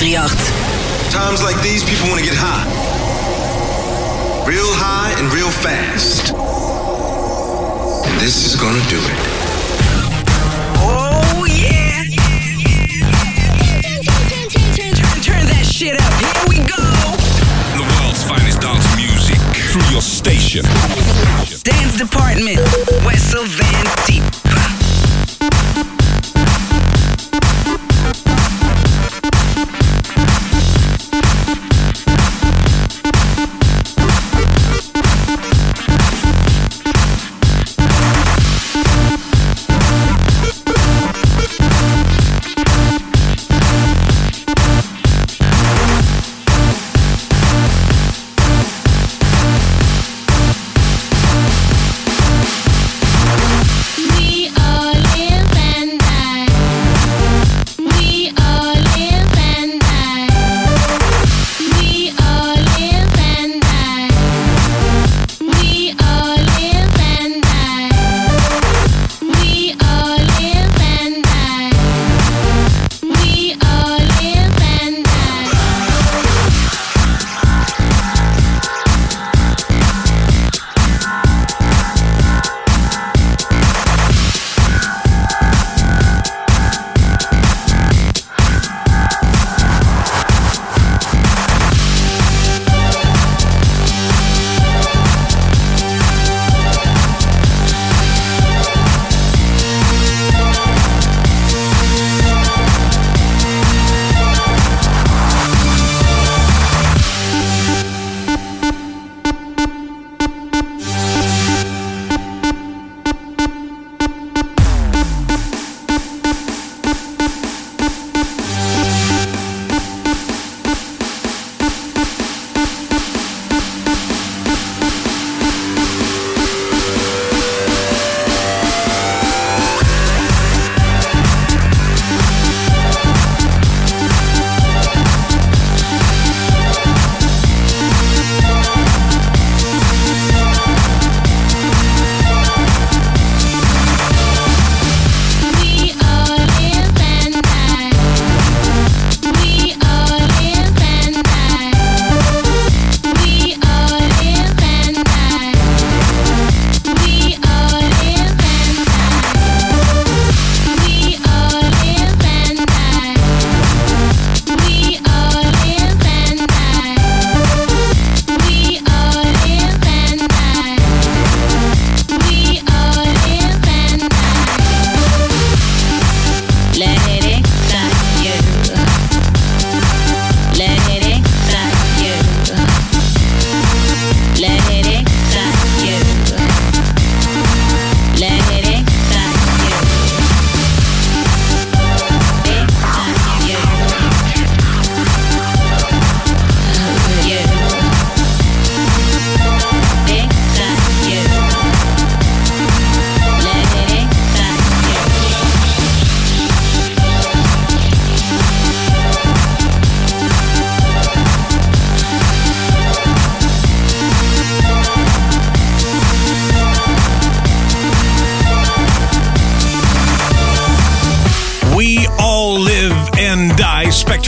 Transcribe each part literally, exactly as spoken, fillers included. vijfhonderdachtendertig. Times like these, people want to get high. Real high and real fast. And this is gonna do it. Oh yeah! Turn that shit up, here we go! The world's finest dance music through your station. Dance Department, Wessel Van Diep.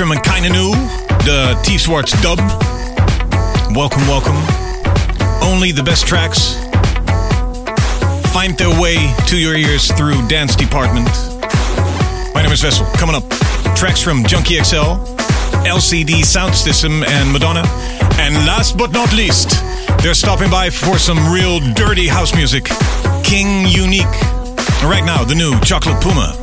And kinda new, the Tief Swartz dub. Welcome, welcome. Only the best tracks find their way to your ears through Dance Department. My name is Wessel. Coming up, tracks from Junkie X L, L C D Sound System, and Madonna. And last but not least, they're stopping by for some real dirty house music. King Unique. Right now, the new Chocolate Puma. Up.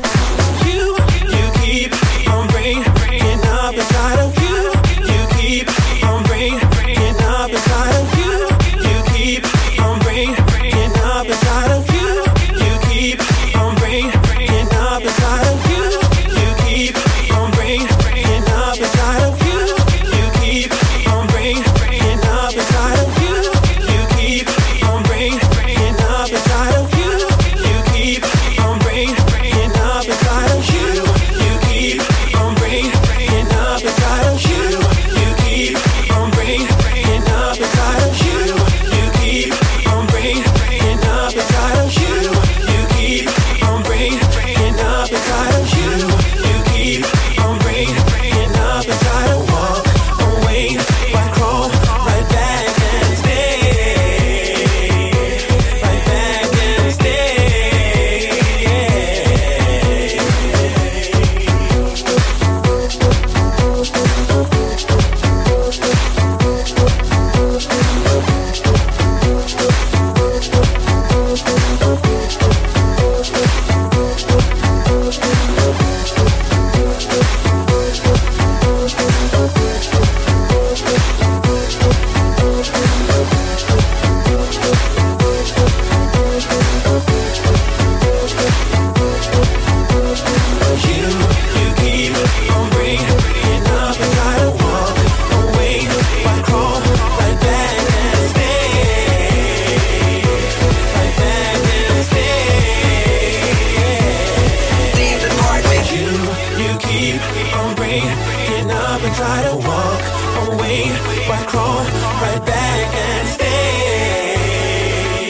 take my crown right back and stay,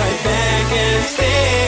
right back and stay.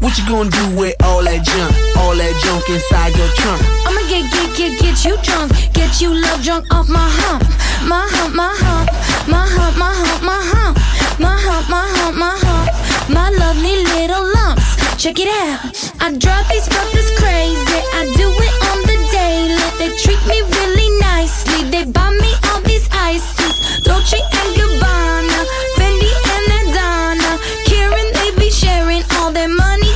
What you gonna do with all that junk, all that junk inside your trunk? I'ma get, get, get, get you drunk, get you love drunk off my hump, my hump, my hump, my hump, my hump, my hump, my hump, my hump, my hump, my lovely little lumps. Check it out. I drive these brothers crazy, I do it on the daily. They treat me really nicely, they buy me all these ices, Dolce and Gabbana, Fendi and Madonna. Karen, they be sharing all their money.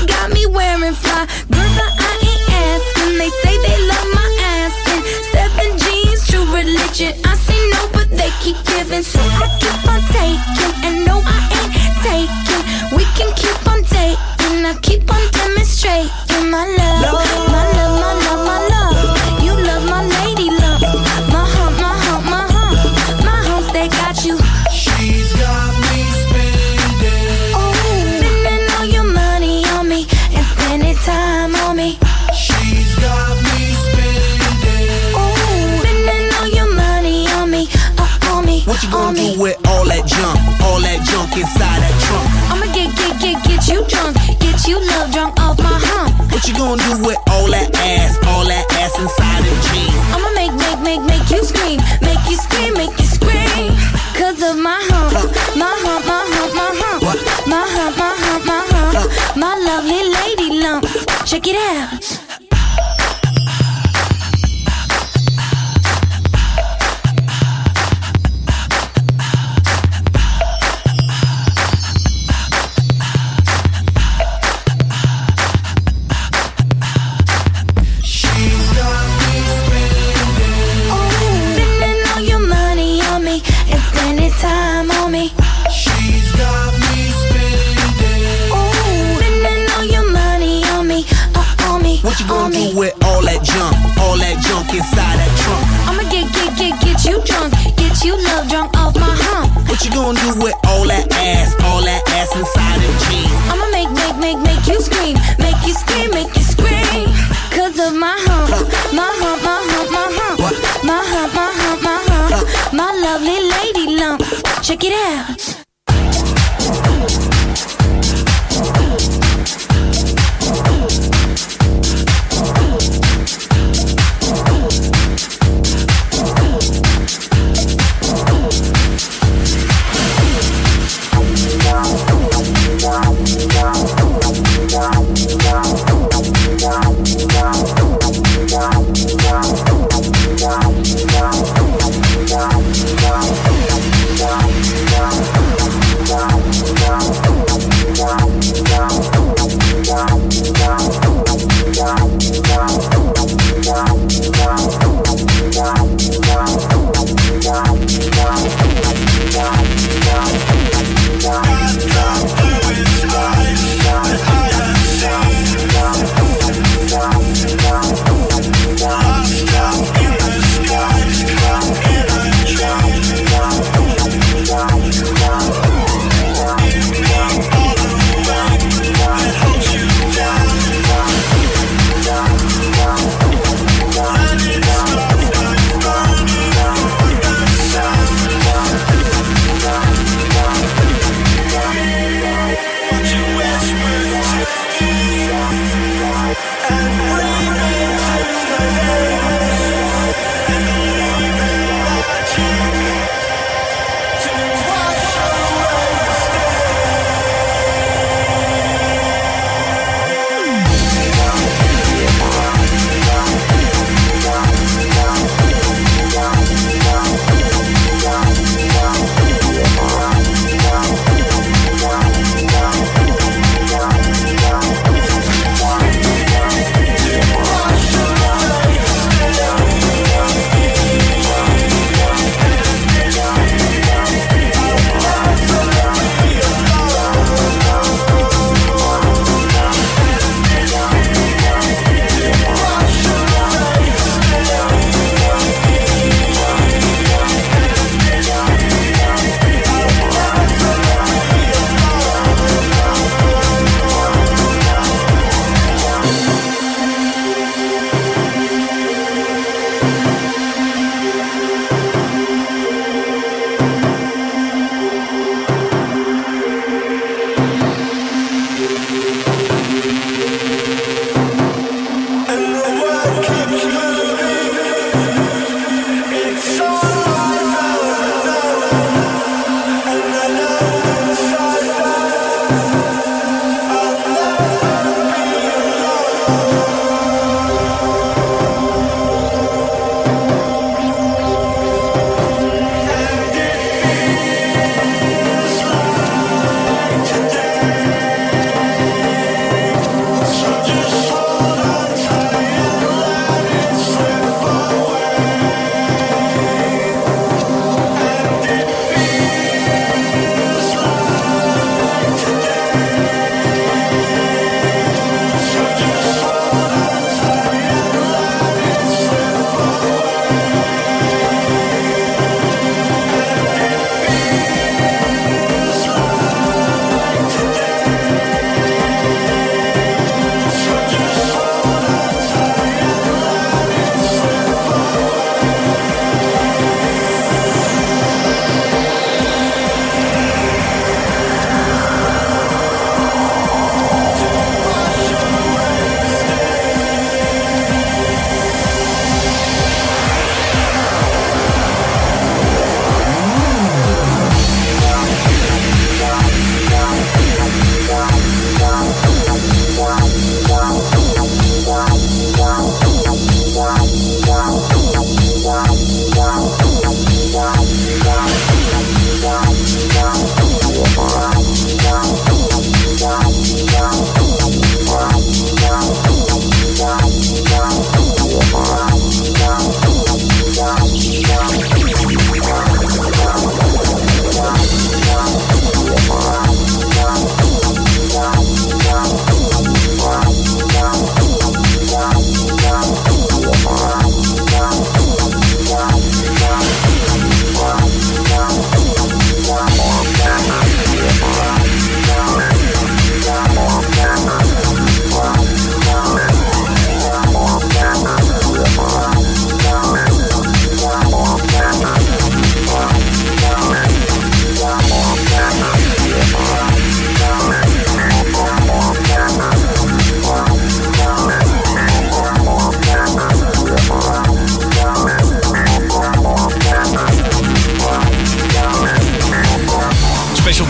Wearing fly, girl, but I ain't asking. They say they love my ass and seven jeans, true religion. I say no, but they keep giving, so I keep on taking. And no, I ain't taking. We can keep on dating. I keep on demonstrating my love, my love, my love, my love. You love my lady love, my hump, my hump, my hump, my humps. They got you. She's got me spending, oh, spending all your money on me. Spending time on me. She's got me spending. Ooh, spending all your money on me, uh, on me. What you gonna do with all that junk, all that junk inside that trunk? I'ma get, get, get, get you drunk, get you love drunk off my hump. What you gonna do with all that ass, all that ass inside them jeans? I'ma make, make, make, make you scream, make you scream, make you scream, 'cause of my hump, my hump, my hump, my hump, my hump, my hump, my hump, my lovely lady. Check it out. She's got me spending. Oh, spending all your money on me and spending time on me. She's got me spending. Oh, what you gonna do with all that junk, all that junk inside that trunk? I'ma get, get, get, get you drunk, get you love drunk off my hump. What you gonna do with all that ass, all that ass inside them jeans? I'ma make, make, make, make you scream, make you scream, make you scream, 'cause of my hump, my hump, my hump, my hump, my hump, my hump, my hump, my lovely lady lumps. Check it out.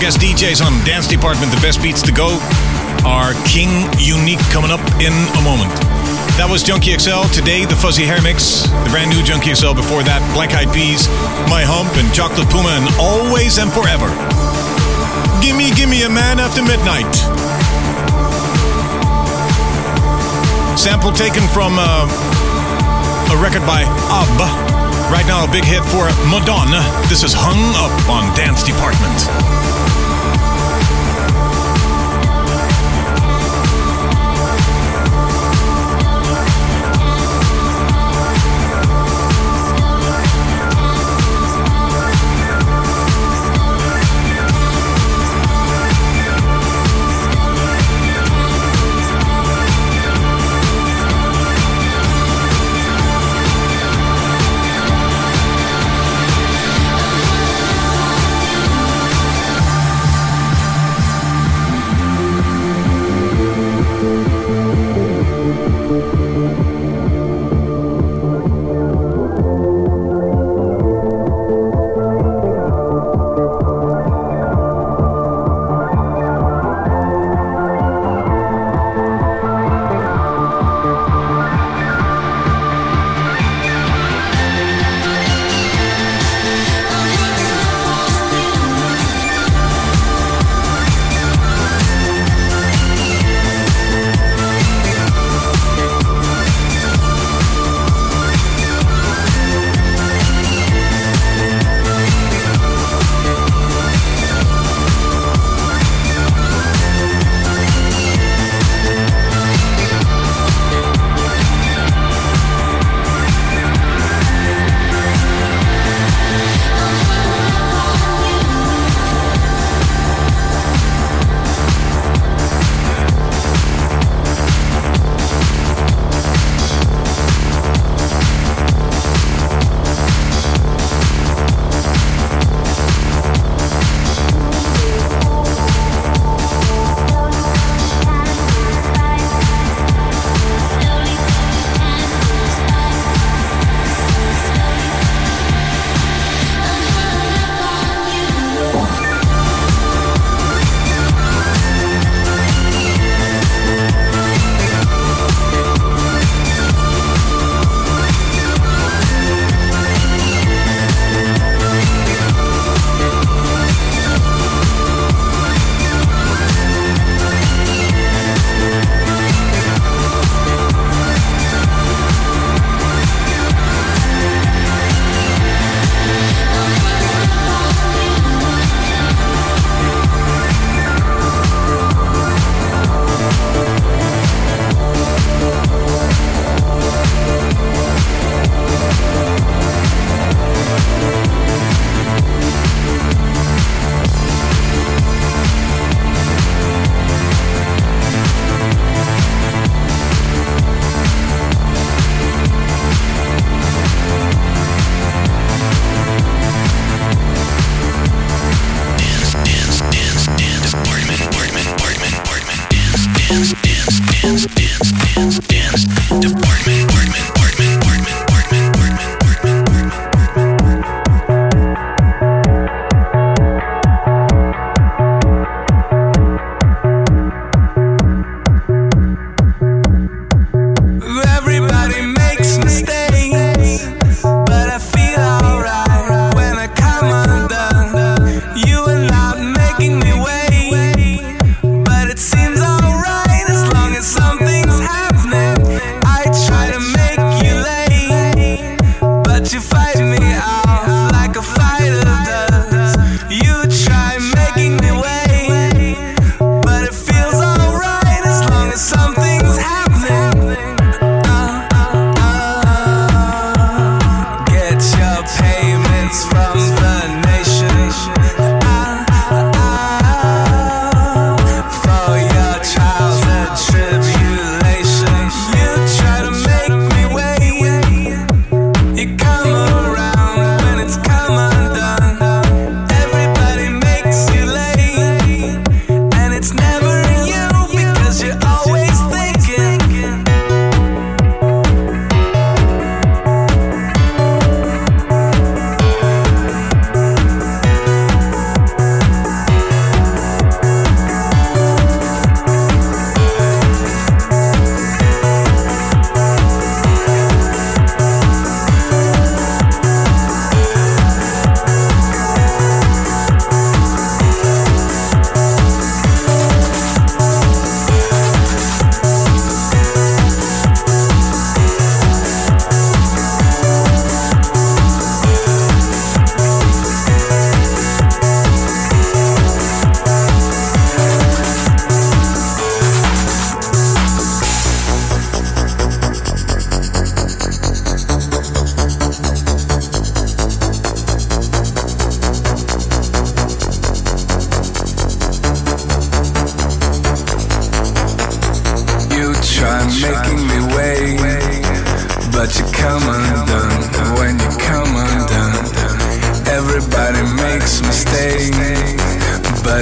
Guest D Js on Dance Department, the best beats to go are King Unique, coming up in a moment. That was Junkie X L. Today, the Fuzzy Hair Mix, the brand new Junkie X L. Before that, Black Eyed Peas, My Hump, and Chocolate Puma, and Always and Forever. Gimme, gimme a man after midnight. Sample taken from uh, a record by Ab. Right now, a big hit for Madonna. This is Hung Up on Dance Department.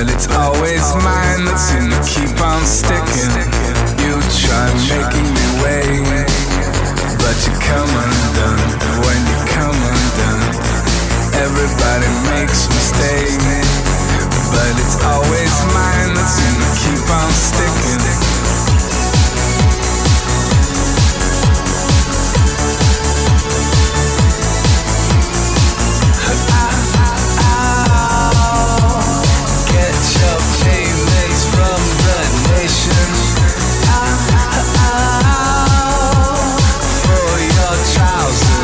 but it's always mine that's in the keep on sticking. You try making me wait, but you come undone. And when you come undone, everybody makes mistakes, but it's always mine that's in the keep on sticking. Trousers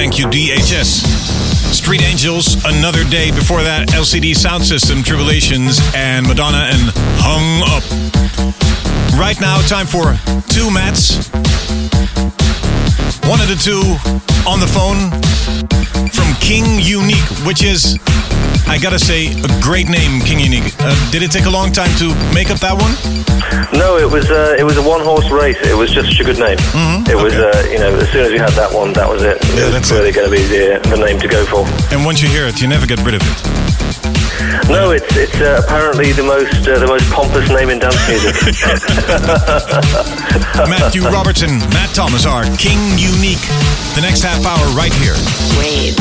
Thank you, D H S. Street Angels, Another Day. Before that, L C D Sound System, Tribulations, and Madonna and Hung Up. Right now, time for two Matts. One of the two on the phone from King Unique, which is, I gotta say, a great name, King Unique. Uh, did it take a long time to make up that one? No, it was uh, it was a one-horse race. It was just such a good name. Mm-hmm. It okay. was, uh, you know, as soon as we had that one, that was it. Yeah, it that's was really going to be the, the name to go for. And once you hear it, you never get rid of it. No, it's it's uh, apparently the most uh, the most pompous name in dance music. Matthew Robertson, Matt Thomas are King Unique. The next half hour right here. Waves.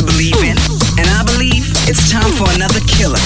to believe in, and I believe it's time for another killer.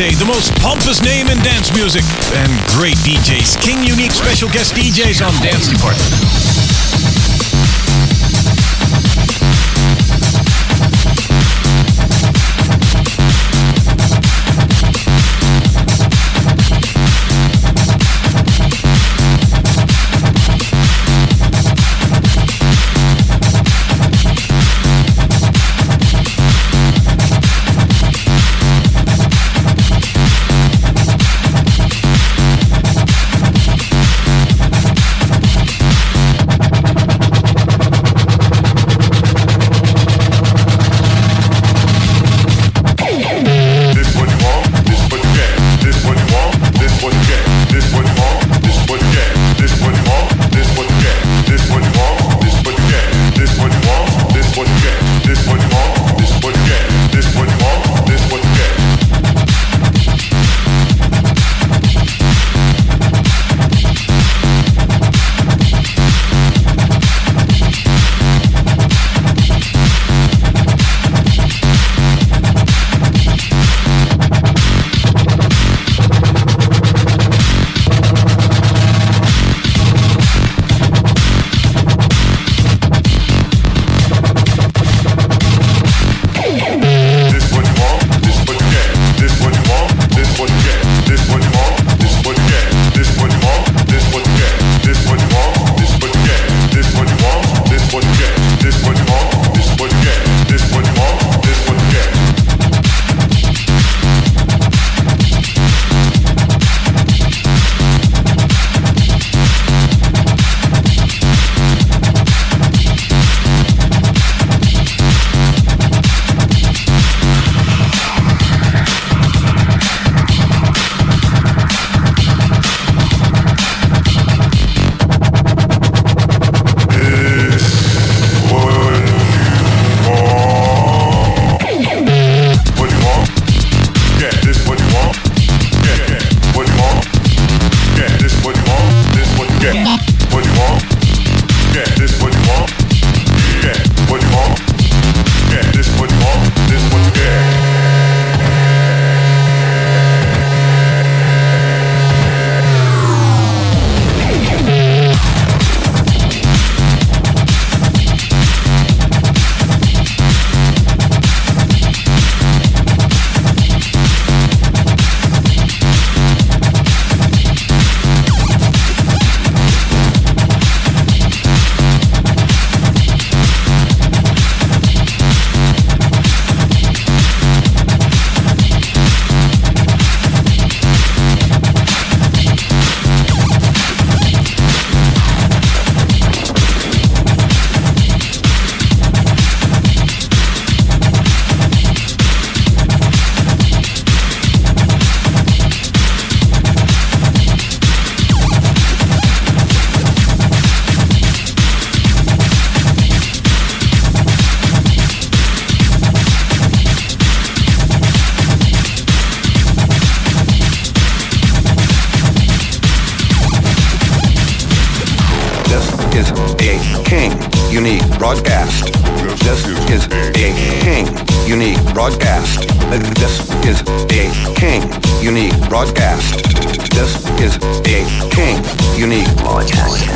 The most pompous name in dance music and great D Js. King Unique special guest D Js on Dance Department. This is a King Unique broadcast. This is a King Unique broadcast. This is a King Unique broadcast.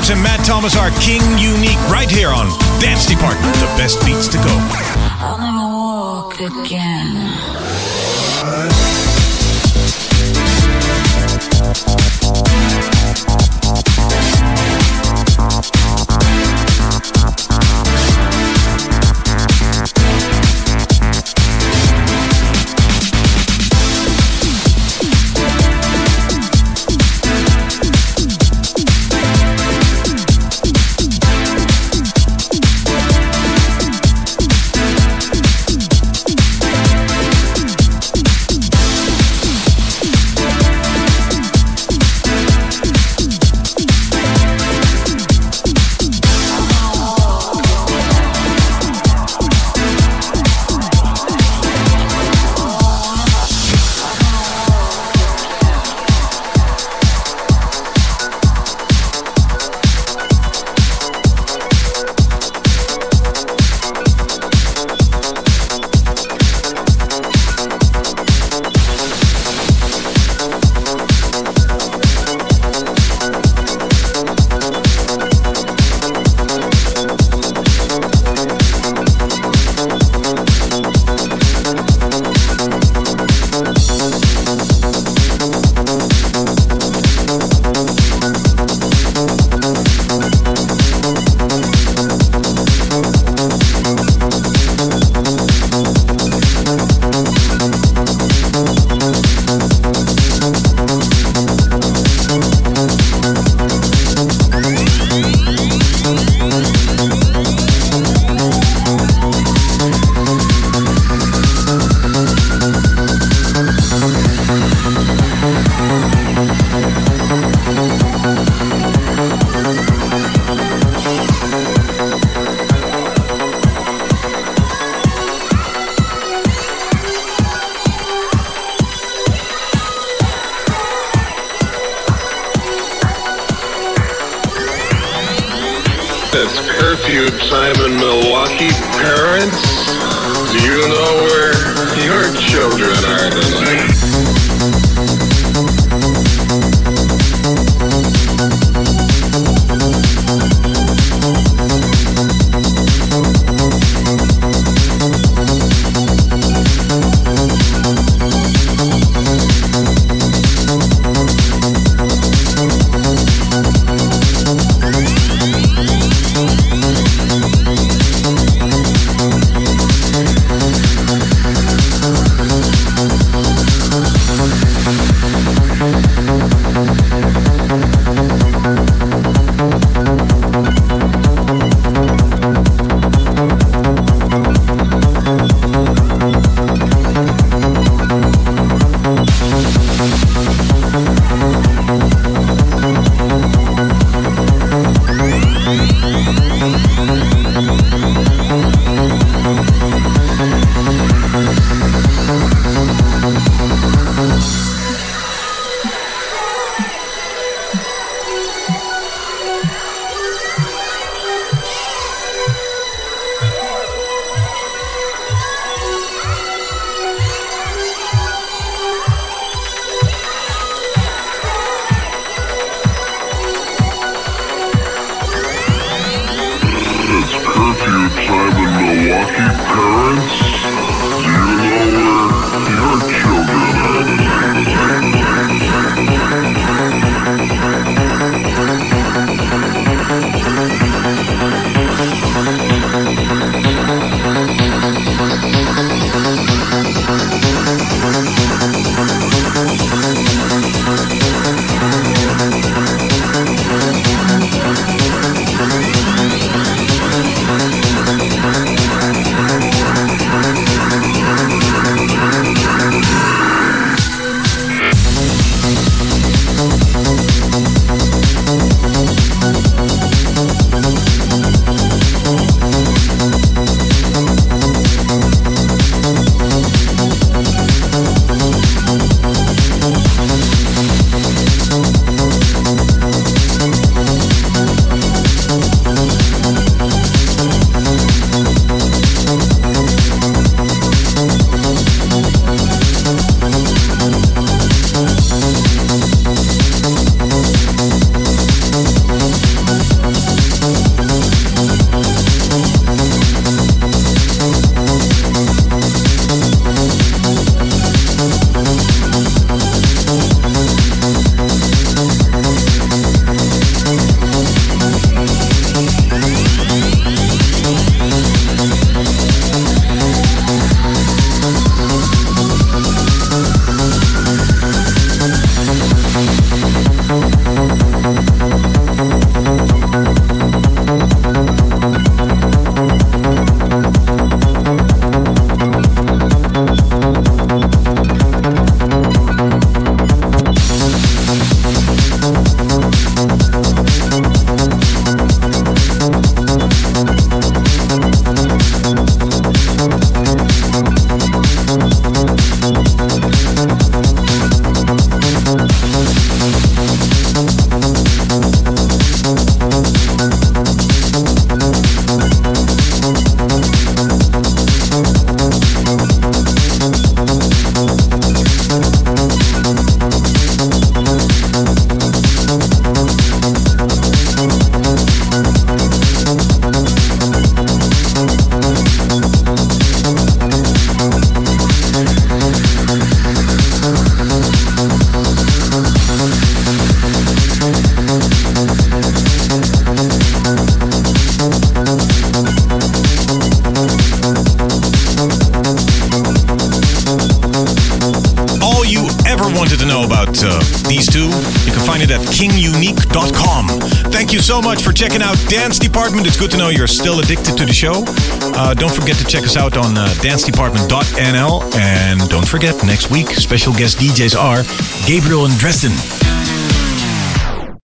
Robertson and Matt Thomas are King Unique right here on Dance Department, the best beats to go. I'll never walk again. Uh. We'll be right back. about uh, these two, you can find it at king unique dot com. Thank you so much for checking out Dance Department. It's good to know you're still addicted to the show. Uh, don't forget to check us out on uh, dance department dot n l. And don't forget, next week, special guest D Js are Gabriel and Dresden.